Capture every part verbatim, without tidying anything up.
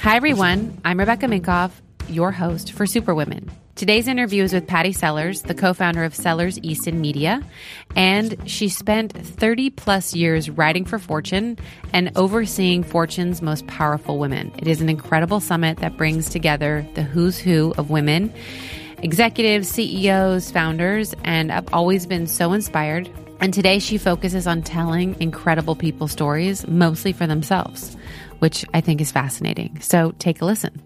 Hi, everyone. I'm Rebecca Minkoff, your host for Superwomen. Today's interview is with Patti Sellers, the co-founder of Sellers Easton Media, and she spent thirty plus years writing for Fortune and overseeing Fortune's most powerful women. It is an incredible summit that brings together the who's who of women, executives, C E Os, founders, and I've always been so inspired. And today she focuses on telling incredible people stories, mostly for themselves, which I think is fascinating. So take a listen.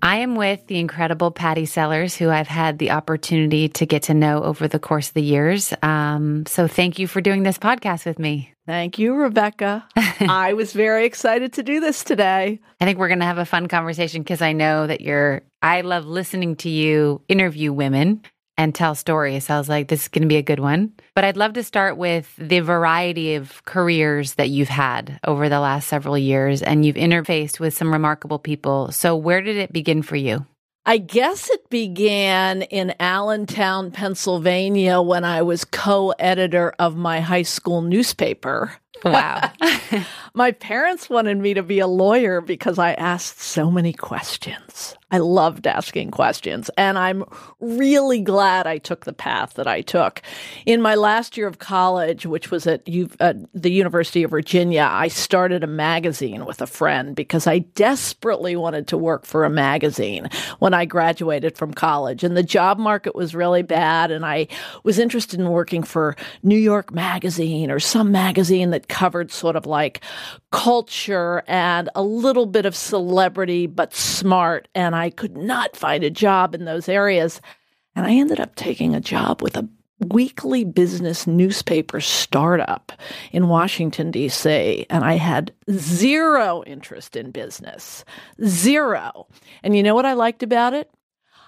I am with the incredible Patti Sellers, who I've had the opportunity to get to know over the course of the years. Um, so thank you for doing this podcast with me. Thank you, Rebecca. I was very excited to do this today. I think we're going to have a fun conversation because I know that you're, I love listening to you interview women and tell stories. I was like, this is going to be a good one. But I'd love to start with the variety of careers that you've had over the last several years, and you've interfaced with some remarkable people. So where did it begin for you? I guess it began in Allentown, Pennsylvania, when I was co-editor of my high school newspaper. Wow. My parents wanted me to be a lawyer because I asked so many questions. I loved asking questions, and I'm really glad I took the path that I took. In my last year of college, which was at, U- at the University of Virginia, I started a magazine with a friend because I desperately wanted to work for a magazine when I graduated from college. And the job market was really bad, and I was interested in working for New York Magazine or some magazine that covered sort of like culture and a little bit of celebrity, but smart, and I could not find a job in those areas. And I ended up taking a job with a weekly business newspaper startup in Washington, D C, and I had zero interest in business. Zero. And you know what I liked about it?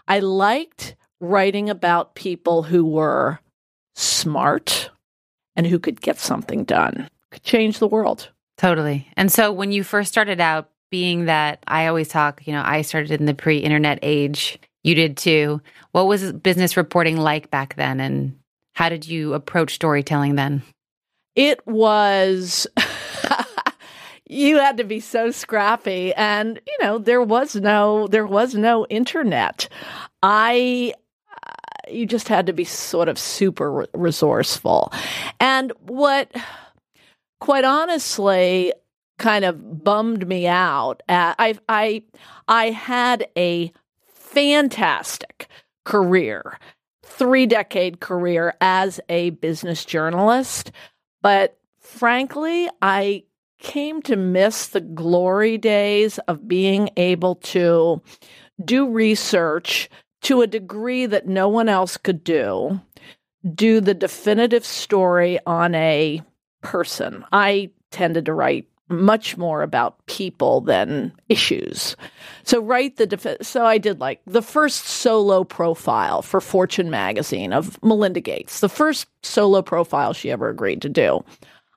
I liked writing about people who were smart and who could get something done, could change the world. Totally. And so when you first started out, being that I always talk, you know, I started in the pre-internet age, you did too. What was business reporting like back then, and how did you approach storytelling then? It was... You had to be so scrappy, and, you know, there was no, there was no internet. I... Uh, you just had to be sort of super re- resourceful. And what... Quite honestly, kind of bummed me out. Uh, I I I had a fantastic career, three decade career as a business journalist, but frankly, I came to miss the glory days of being able to do research to a degree that no one else could do, do the definitive story on a person. I tended to write much more about people than issues. So write the def- so I did like the first solo profile for Fortune magazine of Melinda Gates, the first solo profile she ever agreed to do.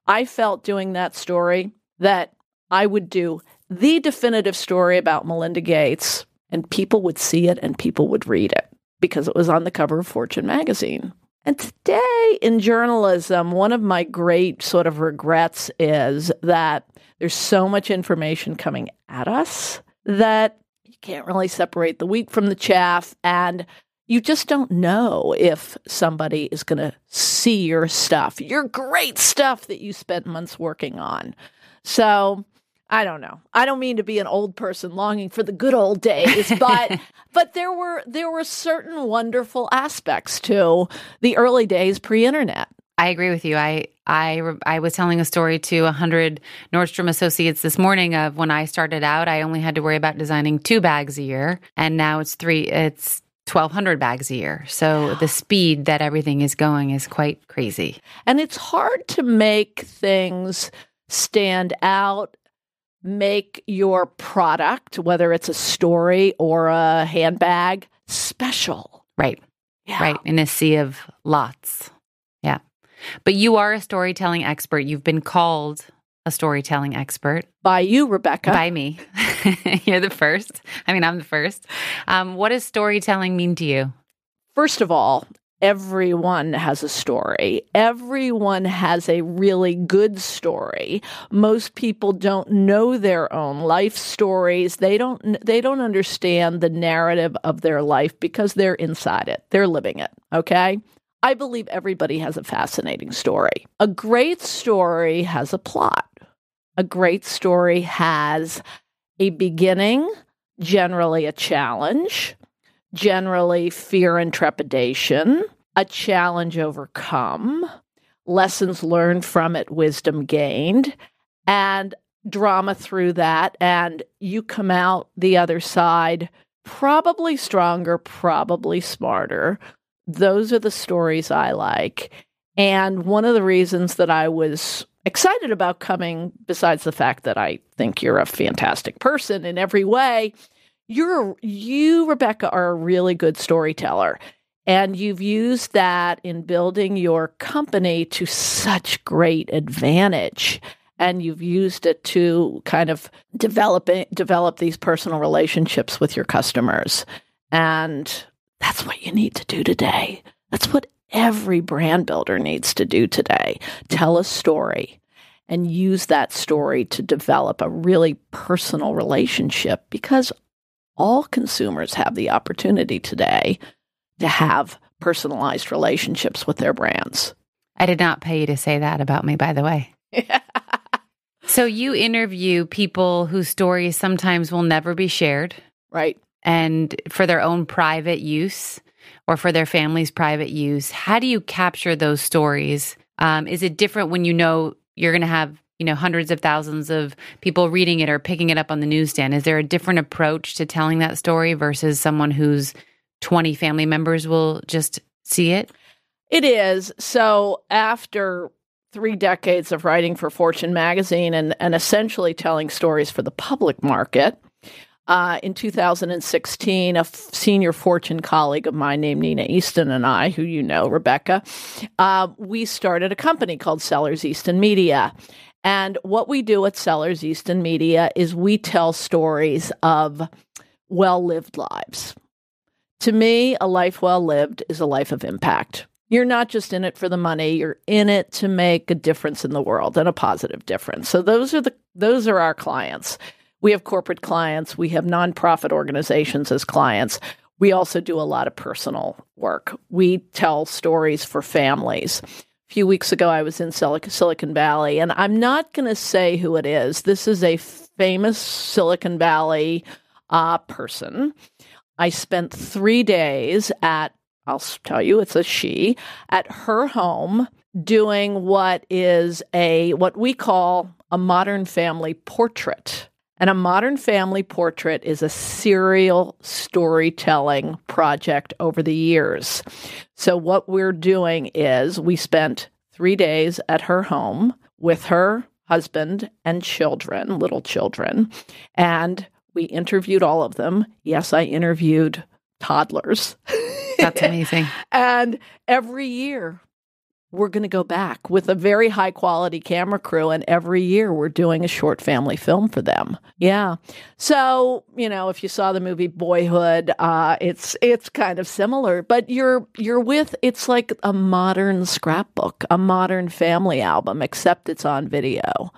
I felt doing that story that I would do the definitive story about Melinda Gates, and people would see it and people would read it because it was on the cover of Fortune magazine. And today in journalism, one of my great sort of regrets is that there's so much information coming at us that you can't really separate the wheat from the chaff, and you just don't know if somebody is going to see your stuff, your great stuff that you spent months working on. So I don't know. I don't mean to be an old person longing for the good old days, but but there were there were certain wonderful aspects to the early days pre-internet. I agree with you. I I I was telling a story to one hundred Nordstrom associates this morning of when I started out, I only had to worry about designing two bags a year, and now it's three. It's twelve hundred bags a year. So the speed that everything is going is quite crazy. And it's hard to make things stand out, make your product, whether it's a story or a handbag, special. Right. Yeah. Right. In a sea of lots. Yeah. But you are a storytelling expert. You've been called a storytelling expert. By you, Rebecca. By me. You're the first. I mean, I'm the first. Um, what does storytelling mean to you? First of all, everyone has a story. Everyone has a really good story. Most people don't know their own life stories. They don't they don't understand the narrative of their life because they're inside it. They're living it, okay? I believe everybody has a fascinating story. A great story has a plot. A great story has a beginning, generally a challenge, generally fear and trepidation, a challenge overcome, lessons learned from it, wisdom gained, and drama through that. And you come out the other side probably stronger, probably smarter. Those are the stories I like. And one of the reasons that I was excited about coming, besides the fact that I think you're a fantastic person in every way, you're you, Rebecca, are a really good storyteller. And you've used that in building your company to such great advantage. And you've used it to kind of develop, develop these personal relationships with your customers. And that's what you need to do today. That's what every brand builder needs to do today. Tell a story and use that story to develop a really personal relationship, because all consumers have the opportunity today to have personalized relationships with their brands. I did not pay you to say that about me, by the way. So you interview people whose stories sometimes will never be shared. Right. And for their own private use or for their family's private use, how do you capture those stories? Um, is it different when you know you're going to have, you know, hundreds of thousands of people reading it or picking it up on the newsstand? Is there a different approach to telling that story versus someone whose twenty family members will just see it? It is. So after three decades of writing for Fortune magazine and, and essentially telling stories for the public market, Uh, in two thousand sixteen, a f- senior Fortune colleague of mine named Nina Easton and I, who you know, Rebecca, uh, we started a company called Sellers Easton Media. And what we do at Sellers Easton Media is we tell stories of well-lived lives. To me, a life well-lived is a life of impact. You're not just in it for the money, you're in it to make a difference in the world, and a positive difference. So those are the those are our clients. We have corporate clients. We have nonprofit organizations as clients. We also do a lot of personal work. We tell stories for families. A few weeks ago, I was in Silic- Silicon Valley, and I'm not going to say who it is. This is a famous Silicon Valley uh, person. I spent three days at, I'll tell you, it's a she, at her home doing what is a, what we call a modern family portrait. And a modern family portrait is a serial storytelling project over the years. So what we're doing is we spent three days at her home with her husband and children, little children, and we interviewed all of them. Yes, I interviewed toddlers. That's amazing. And every year, we're going to go back with a very high quality camera crew. And every year we're doing a short family film for them. Yeah. So, you know, if you saw the movie Boyhood, uh, it's it's kind of similar, but you're you're with, it's like a modern scrapbook, a modern family album, except it's on video.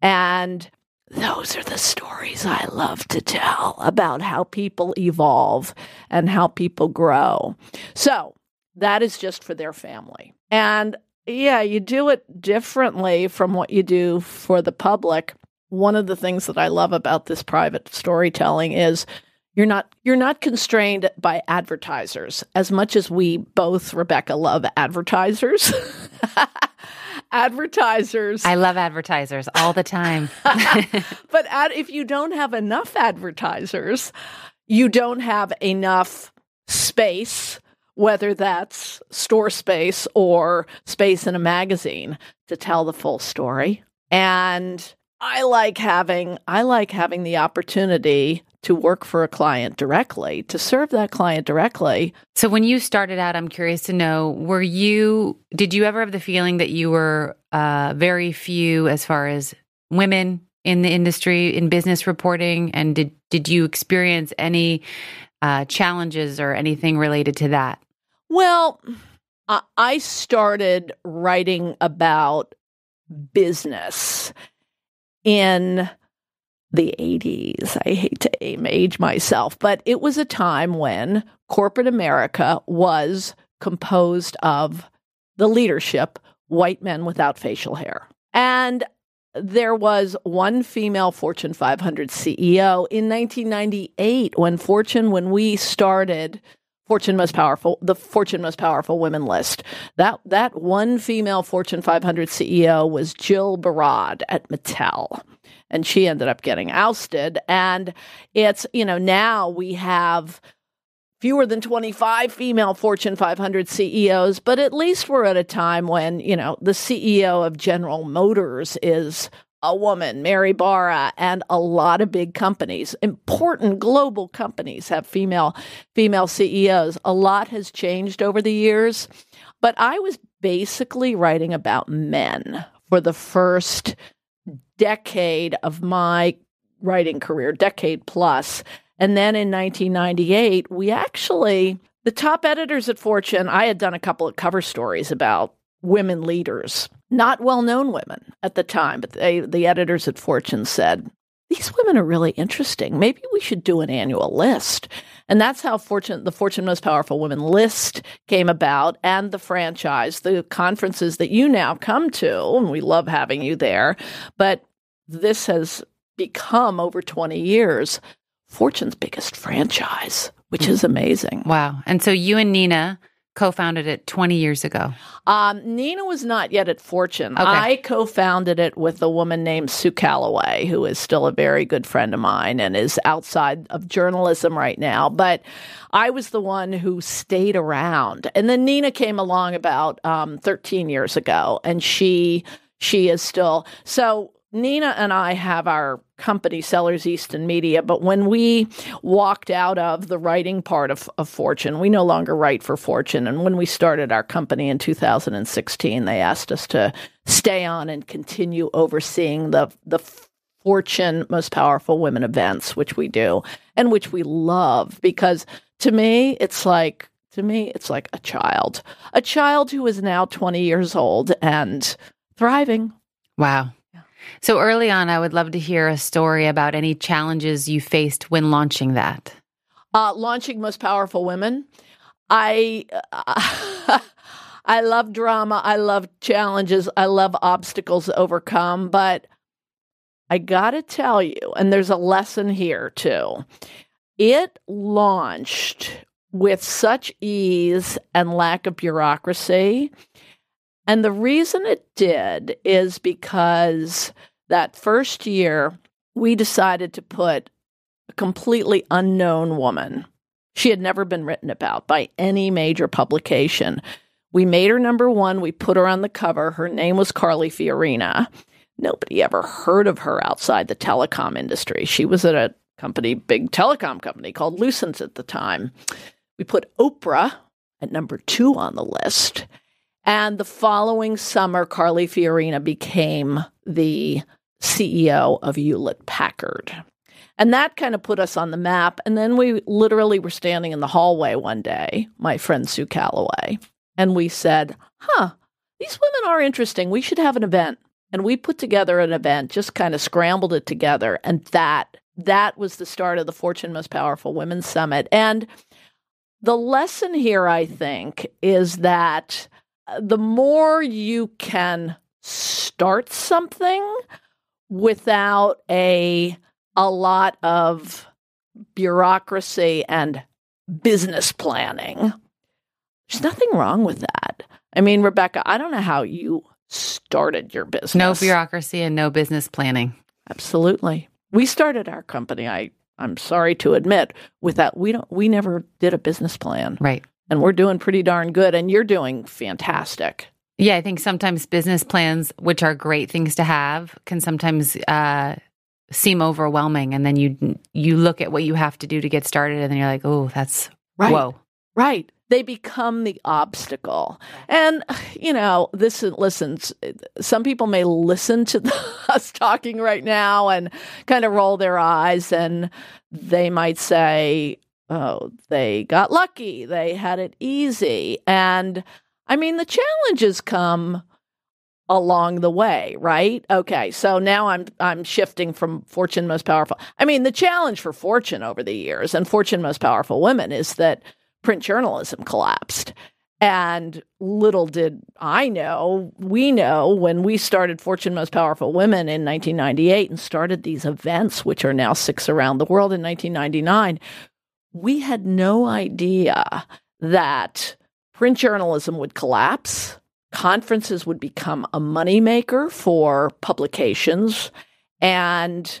And those are the stories I love to tell about how people evolve and how people grow. So that is just for their family. And yeah, you do it differently from what you do for the public. One of the things that I love about this private storytelling is you're not you're not constrained by advertisers. As much as we both, Rebecca, love advertisers. Advertisers. I love advertisers all the time. But ad- if you don't have enough advertisers, you don't have enough space, whether that's store space or space in a magazine, to tell the full story. And I like having I like having the opportunity to work for a client directly, to serve that client directly. So when you started out, I'm curious to know, were you did you ever have the feeling that you were uh, very few as far as women in the industry, in business reporting? And did, did you experience any uh, challenges or anything related to that? Well, I started writing about business in the eighties. I hate to age myself, but it was a time when corporate America was composed of the leadership, white men without facial hair. And there was one female Fortune five hundred C E O in nineteen ninety-eight when Fortune, when we started Fortune Most Powerful, the Fortune Most Powerful Women list. That that one female Fortune five hundred C E O was Jill Barad at Mattel, and she ended up getting ousted. And it's, you know, now we have fewer than twenty-five female Fortune five hundred C E Os, but at least we're at a time when, you know, the C E O of General Motors is a woman, Mary Barra, and a lot of big companies, important global companies, have female female C E Os. A lot has changed over the years, but I was basically writing about men for the first decade of my writing career, decade plus. And then in nineteen ninety-eight, we actually, the top editors at Fortune, I had done a couple of cover stories about women leaders, not well-known women at the time, but they, the editors at Fortune said, these women are really interesting. Maybe we should do an annual list. And that's how Fortune, the Fortune Most Powerful Women list came about, and the franchise, the conferences that you now come to, and we love having you there. But this has become, over twenty years, Fortune's biggest franchise, which is amazing. Wow. And so you and Nina co-founded it twenty years ago. Um, Nina was not yet at Fortune. Okay. I co-founded it with a woman named Sue Calloway, who is still a very good friend of mine and is outside of journalism right now. But I was the one who stayed around. And then Nina came along about um, thirteen years ago, and she she is still... So Nina and I have our company, Sellers Easton Media, but when we walked out of the writing part of, of Fortune, we no longer write for Fortune. And when we started our company in two thousand sixteen, they asked us to stay on and continue overseeing the the Fortune Most Powerful Women events, which we do and which we love, because to me, it's like, to me, it's like a child, a child who is now twenty years old and thriving. Wow. So early on, I would love to hear a story about any challenges you faced when launching that. Uh, launching Most Powerful Women. I uh, I love drama. I love challenges. I love obstacles to overcome. But I got to tell you, and there's a lesson here too, it launched with such ease and lack of bureaucracy. And the reason it did is because that first year, we decided to put a completely unknown woman. She had never been written about by any major publication. We made her number one. We put her on the cover. Her name was Carly Fiorina. Nobody ever heard of her outside the telecom industry. She was at a company, big telecom company called Lucent at the time. We put Oprah at number two on the list. And the following summer, Carly Fiorina became the C E O of Hewlett Packard. And that kind of put us on the map. And then we literally were standing in the hallway one day, my friend Sue Calloway, and we said, huh, these women are interesting. We should have an event. And we put together an event, just kind of scrambled it together. And that that was the start of the Fortune Most Powerful Women Summit. And the lesson here, I think, is that the more you can start something without a a lot of bureaucracy and business planning, there's nothing wrong with that. I mean, Rebecca, I don't know how you started your business. No bureaucracy and no business planning. Absolutely. We started our company, I I'm sorry to admit, with that, we don't, we never did a business plan. Right. And we're doing pretty darn good, and you're doing fantastic. Yeah, I think sometimes business plans, which are great things to have, can sometimes uh, seem overwhelming. And then you you look at what you have to do to get started, and then you're like, oh, that's, right. whoa. Right. They become the obstacle. And, you know, this listen, some people may listen to the, us talking right now and kind of roll their eyes, and they might say, oh, they got lucky. They had it easy. And I mean, the challenges come along the way, right? Okay, so now I'm I'm shifting from Fortune Most Powerful. I mean, the challenge for Fortune over the years and Fortune Most Powerful Women is that print journalism collapsed. And little did I know, we know, when we started Fortune Most Powerful Women in nineteen ninety-eight and started these events, which are now six around the world, in nineteen ninety-nine, we had no idea that print journalism would collapse, conferences would become a moneymaker for publications, and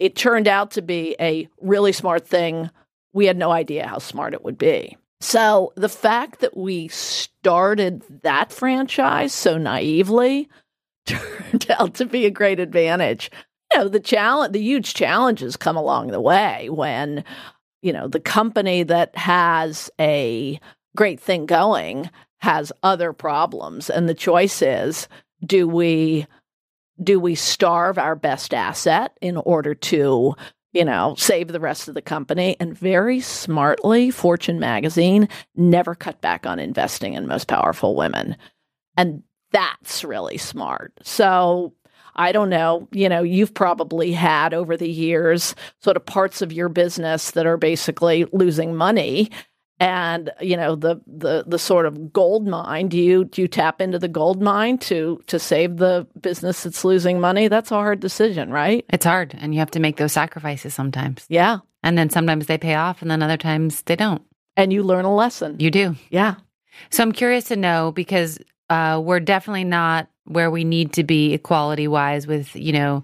it turned out to be a really smart thing. We had no idea how smart it would be. So the fact that we started that franchise so naively turned out to be a great advantage. You know, the challenge, the huge challenges come along the way when, you know, the company that has a great thing going has other problems. And the choice is, do we, do we starve our best asset in order to, you know, save the rest of the company? And very smartly, Fortune magazine never cut back on investing in Most Powerful Women. And that's really smart. So I don't know, you know, you've probably had over the years sort of parts of your business that are basically losing money. And, you know, the, the, the sort of gold mine, do you do you tap into the gold mine to to save the business that's losing money? That's a hard decision, right? It's hard. And you have to make those sacrifices sometimes. Yeah. And then sometimes they pay off, and then other times they don't. And you learn a lesson. You do. Yeah. So I'm curious to know, because uh, we're definitely not where we need to be equality-wise with, you know,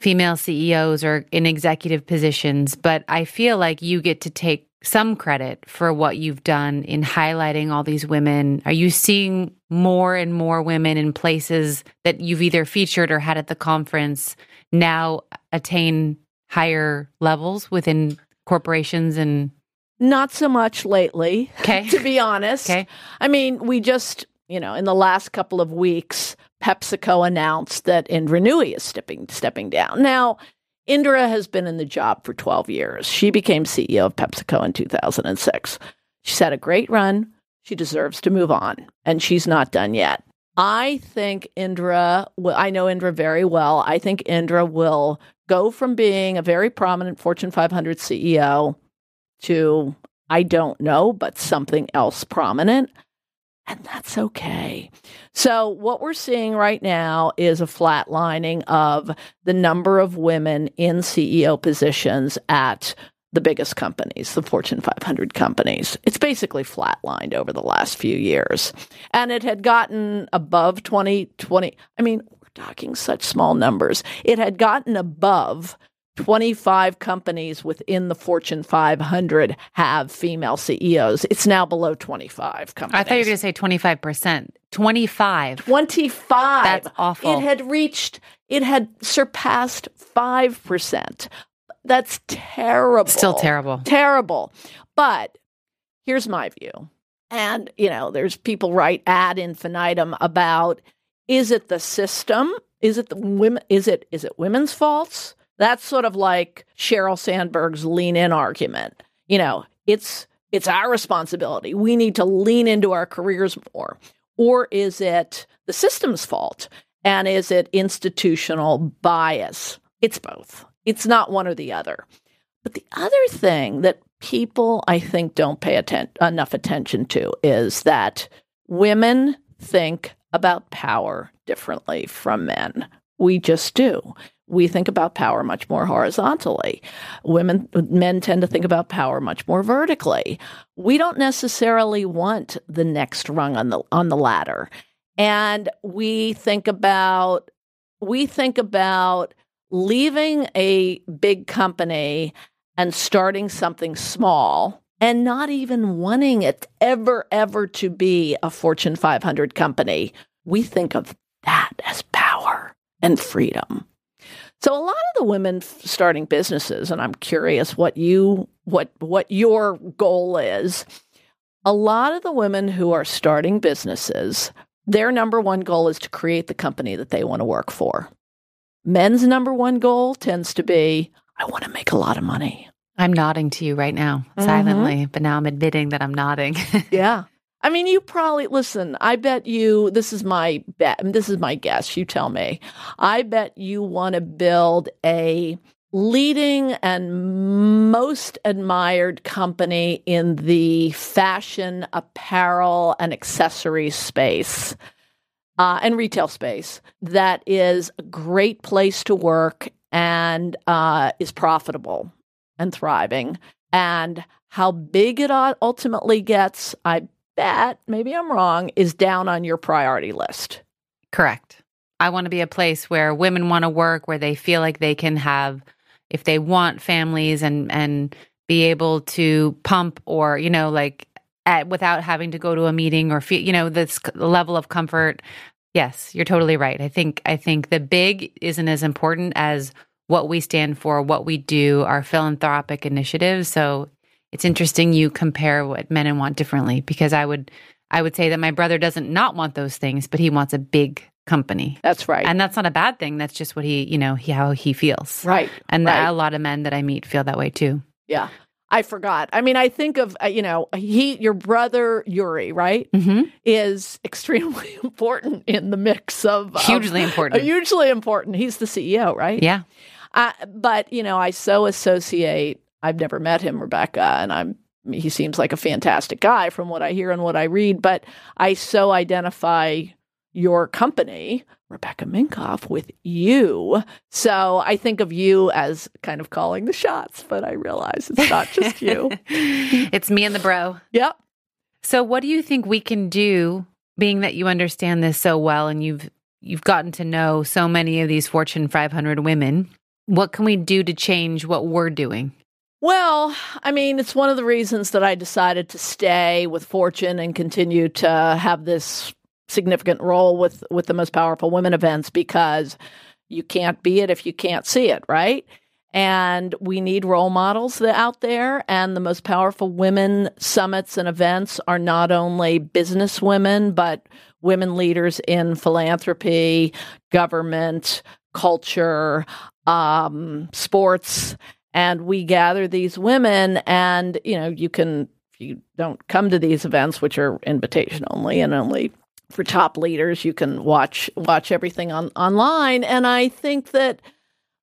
female C E Os or in executive positions. But I feel like you get to take some credit for what you've done in highlighting all these women. Are you seeing more and more women in places that you've either featured or had at the conference now attain higher levels within corporations? And not so much lately, okay. to be honest. Okay. I mean, we just, you know, in the last couple of weeks, PepsiCo announced that Indra Nooyi is stepping, stepping down. Now, Indra has been in the job for twelve years. She became C E O of PepsiCo in two thousand six. She's had a great run. She deserves to move on, and she's not done yet. I think Indra, well, I know Indra very well. I think Indra will go from being a very prominent Fortune five hundred C E O to, I don't know, but something else prominent. And that's okay. So what we're seeing right now is a flatlining of the number of women in C E O positions at the biggest companies, the Fortune five hundred companies. It's basically flatlined over the last few years. And it had gotten above twenty, twenty. I mean, we're talking such small numbers. It had gotten above twenty-five companies within the Fortune five hundred have female C E Os. It's now below twenty-five companies. I thought you were going to say twenty-five percent. twenty-five. twenty-five. That's awful. It had reached, it had surpassed five percent. That's terrible. Still terrible. Terrible. But here's my view. And, you know, there's people write ad infinitum about, is it the system? Is it the women? Is it, is it women's faults? That's sort of like Sheryl Sandberg's lean in argument. You know, it's it's our responsibility. We need to lean into our careers more. Or is it the system's fault? And is it institutional bias? It's both. It's not one or the other. But the other thing that people, I think, don't pay atten- enough attention to is that women think about power differently from men. We just do. We think about power much more horizontally. Women, men tend to think about power much more vertically. We don't necessarily want the next rung on the on the ladder, and we think about we think about leaving a big company and starting something small and not even wanting it ever, ever to be a Fortune five hundred company, we think of that as power and freedom. So a lot of the women starting businesses, and I'm curious what you what what your goal is, a lot of the women who are starting businesses, their number one goal is to create the company that they want to work for. Men's number one goal tends to be, I want to make a lot of money. I'm nodding to you right now, mm-hmm. silently, but now I'm admitting that I'm nodding. Yeah. I mean, you probably, listen, I bet you, this is my bet, this is my guess, you tell me. I bet you want to build a leading and most admired company in the fashion, apparel, and accessory space, uh, and retail space that is a great place to work and uh, is profitable and thriving. And how big it ultimately gets, I bet, maybe I'm wrong, is down on your priority list. Correct. I want to be a place where women want to work, where they feel like they can have, if they want families and, and be able to pump or, you know, like at, without having to go to a meeting or feel, you know, this level of comfort. Yes, you're totally right. I think, I think the big isn't as important as what we stand for, what we do, our philanthropic initiatives. So it's interesting you compare what men want differently, because I would, I would say that my brother doesn't not want those things, but he wants a big company. That's right. And that's not a bad thing. That's just what he, you know, he, how he feels. Right. And right. That, a lot of men that I meet feel that way too. Yeah. I forgot. I mean, I think of, uh, you know, he, your brother, Yuri, right? Mm-hmm. Is extremely important in the mix of. Hugely of, important. Uh, hugely important. He's the C E O, right? Yeah. Uh, but, you know, I so associate, I've never met him, Rebecca, and I'm, he seems like a fantastic guy from what I hear and what I read, but I so identify your company, Rebecca Minkoff, with you. So I think of you as kind of calling the shots, but I realize it's not just you. It's me and the bro. Yep. So what do you think we can do, being that you understand this so well and you've you've gotten to know so many of these Fortune five hundred women? What can we do to change what we're doing? Well, I mean, it's one of the reasons that I decided to stay with Fortune and continue to have this significant role with, with the Most Powerful Women events, because you can't be it if you can't see it, right? And we need role models that are out there, and the Most Powerful Women summits and events are not only business women, but women leaders in philanthropy, government, culture, um, sports, and we gather these women, and, you know, you can, if you don't come to these events, which are invitation only and only for top leaders, you can watch watch everything on online. And I think that,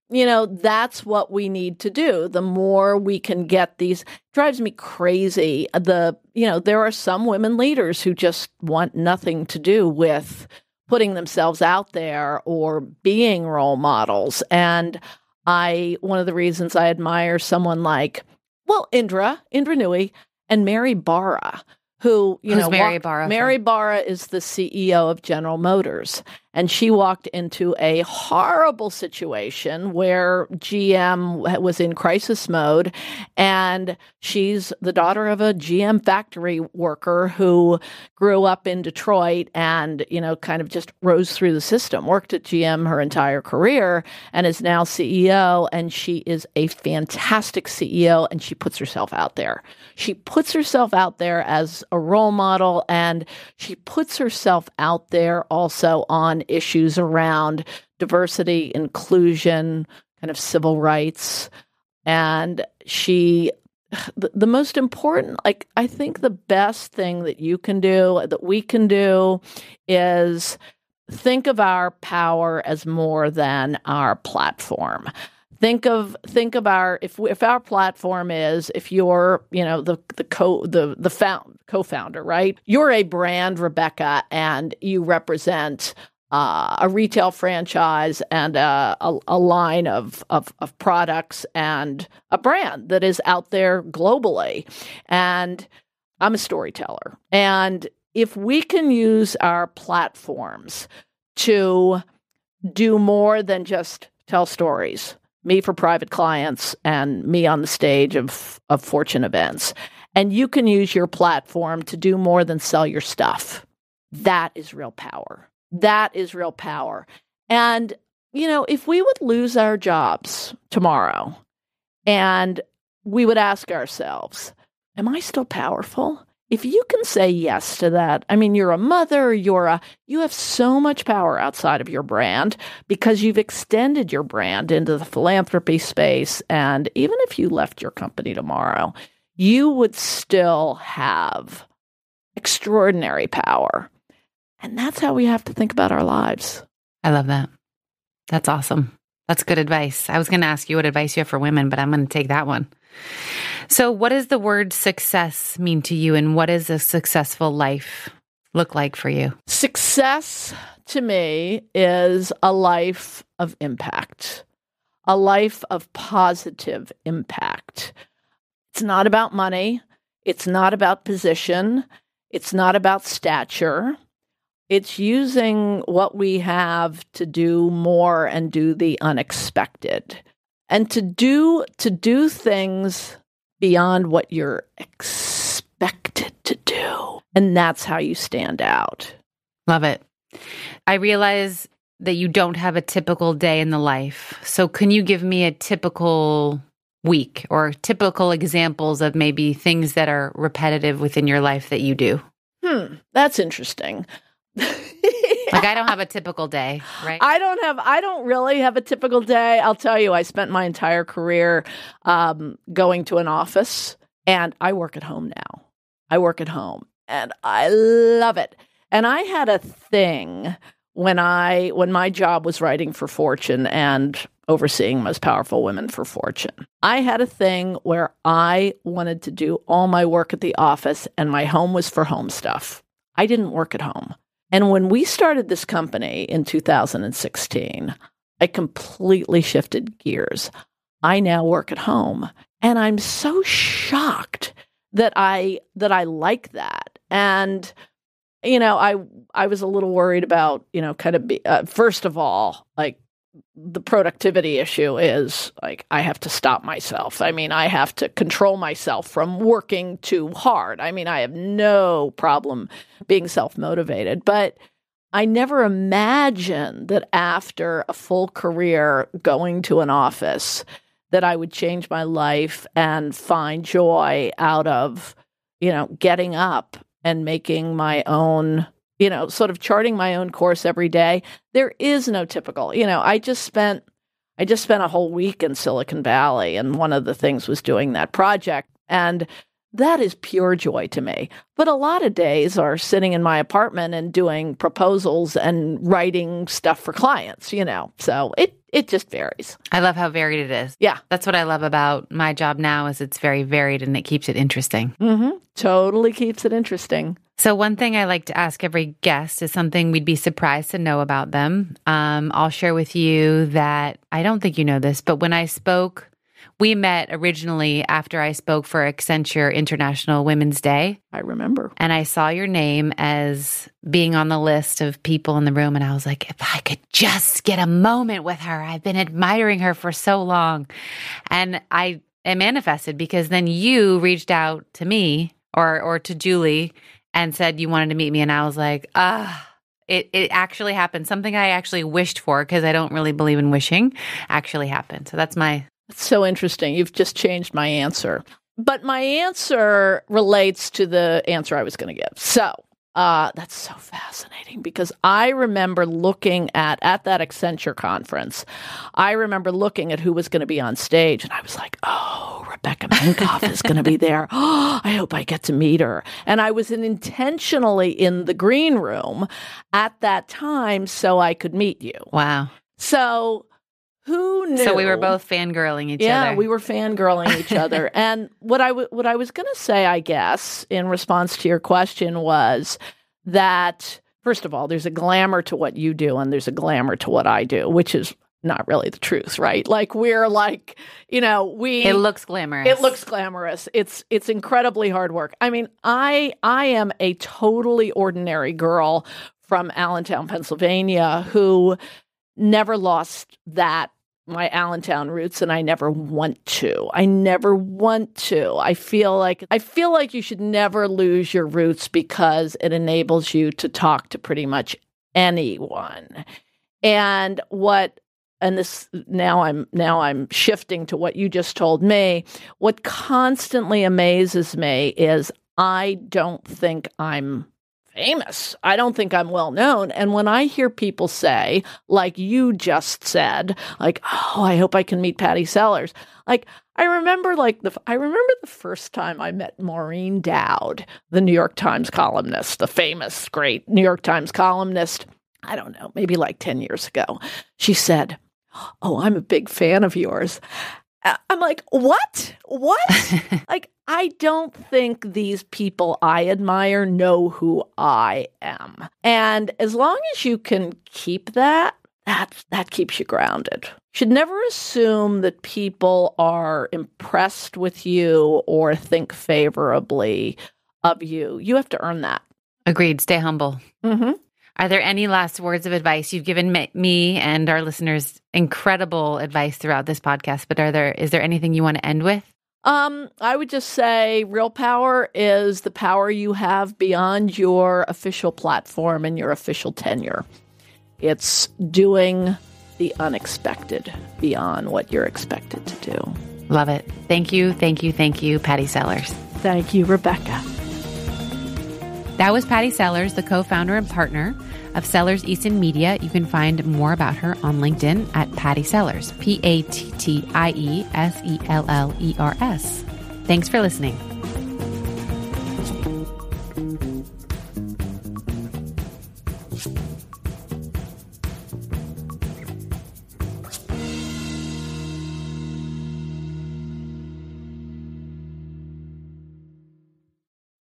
you know, that's what we need to do. The more we can get these, drives me crazy. The, you know, there are some women leaders who just want nothing to do with putting themselves out there or being role models. And I, one of the reasons I admire someone like, well, Indra, Indra Nooyi and Mary Barra, who, you Who's know, Mary, walked, Barra Mary Barra is the C E O of General Motors. And she walked into a horrible situation where G M was in crisis mode. And she's the daughter of a G M factory worker who grew up in Detroit and, you know, kind of just rose through the system, worked at G M her entire career, and is now C E O. And she is a fantastic C E O, and she puts herself out there. She puts herself out there as a role model, and she puts herself out there also on issues around diversity, inclusion, kind of civil rights. And she, the, the most important, like, I think the best thing that you can do, that we can do, is think of our power as more than our platform. Think of think of our if we, if our platform is, if you're, you know, the the co the the found, co-founder, right? You're a brand, Rebecca, and you represent uh, a retail franchise and a, a, a line of, of of products and a brand that is out there globally. And I'm a storyteller. And if we can use our platforms to do more than just tell stories, me for private clients, and me on the stage of, of Fortune events. And you can use your platform to do more than sell your stuff. That is real power. That is real power. And, you know, if we would lose our jobs tomorrow and we would ask ourselves, am I still powerful? If you can say yes to that, I mean, you're a mother, you're a, you have so much power outside of your brand because you've extended your brand into the philanthropy space. And even if you left your company tomorrow, you would still have extraordinary power. And that's how we have to think about our lives. I love that. That's awesome. That's good advice. I was going to ask you what advice you have for women, but I'm going to take that one. So what does the word success mean to you, and what does a successful life look like for you? Success to me is a life of impact, a life of positive impact. It's not about money. It's not about position. It's not about stature. It's using what we have to do more and do the unexpected. And to do to do things beyond what you're expected to do. And that's how you stand out. Love it. I realize that you don't have a typical day in the life. So can you give me a typical week or typical examples of maybe things that are repetitive within your life that you do? Hmm, that's interesting. Like, I don't have a typical day, right? I don't have, I don't really have a typical day. I'll tell you, I spent my entire career um, going to an office, and I work at home now. I work at home, and I love it. And I had a thing when I, when my job was writing for Fortune and overseeing most powerful women for Fortune. I had a thing where I wanted to do all my work at the office, and my home was for home stuff. I didn't work at home. And when we started this company in two thousand sixteen, I completely shifted gears. I now work at home, and I'm so shocked that I that I like that. And you know, I I was a little worried about, you know, kind of be, uh, first of all, like the productivity issue is like I have to stop myself. I mean, I have to control myself from working too hard. I mean, I have no problem being self-motivated, but I never imagined that after a full career going to an office that I would change my life and find joy out of, you know, getting up and making my own, you know, sort of charting my own course every day. There is no typical, you know, I just spent, I just spent a whole week in Silicon Valley, and one of the things was doing that project, and that is pure joy to me. But a lot of days are sitting in my apartment and doing proposals and writing stuff for clients, you know. So it it just varies. I love how varied it is. Yeah. That's what I love about my job now is it's very varied, and it keeps it interesting. Mm-hmm. Totally keeps it interesting. So one thing I like to ask every guest is something we'd be surprised to know about them. Um, I'll share with you that I don't think you know this, but when I spoke... We met originally after I spoke for Accenture International Women's Day. I remember. And I saw your name as being on the list of people in the room. And I was like, if I could just get a moment with her, I've been admiring her for so long. And I it manifested because then you reached out to me or or to Julie and said you wanted to meet me. And I was like, ah. It it actually happened. Something I actually wished for, because I don't really believe in wishing, actually happened. So that's my... That's so interesting. You've just changed my answer. But my answer relates to the answer I was going to give. So uh, that's so fascinating, because I remember looking at, at that Accenture conference, I remember looking at who was going to be on stage, and I was like, oh, Rebecca Minkoff is going to be there. Oh, I hope I get to meet her. And I was intentionally in the green room at that time so I could meet you. Wow. So... Who knew? So we were both fangirling each yeah, other. Yeah, we were fangirling each other. And what I, w- what I was going to say, I guess, in response to your question was that, first of all, there's a glamour to what you do and there's a glamour to what I do, which is not really the truth, right? Like, we're like, you know, we... It looks glamorous. It looks glamorous. It's it's incredibly hard work. I mean, I I am a totally ordinary girl from Allentown, Pennsylvania, who... never lost that my Allentown roots, and I never want to. I never want to. I feel like I feel like you should never lose your roots because it enables you to talk to pretty much anyone. And what and this now I'm now I'm shifting to what you just told me. What constantly amazes me is I don't think I'm famous. I don't think I'm well known. And when I hear people say, like you just said, like, oh, I hope I can meet Patti Sellers. Like, I remember like the, I remember the first time I met Maureen Dowd, the New York Times columnist, the famous, great New York Times columnist. I don't know, maybe like ten years ago. She said, oh, I'm a big fan of yours. I'm like, what? What? Like, I don't think these people I admire know who I am. And as long as you can keep that, that, that keeps you grounded. You should never assume that people are impressed with you or think favorably of you. You have to earn that. Agreed. Stay humble. Mm-hmm. Are there any last words of advice? You've given me and our listeners incredible advice throughout this podcast, but are there is there anything you want to end with? Um, I would just say real power is the power you have beyond your official platform and your official tenure. It's doing the unexpected beyond what you're expected to do. Love it. Thank you, thank you, thank you, Patti Sellers. Thank you, Rebecca. That was Patti Sellers, the co-founder and partner of Sellers Easton Media. You can find more about her on LinkedIn at Patti Sellers, P A T T I E S E L L E R S. Thanks for listening.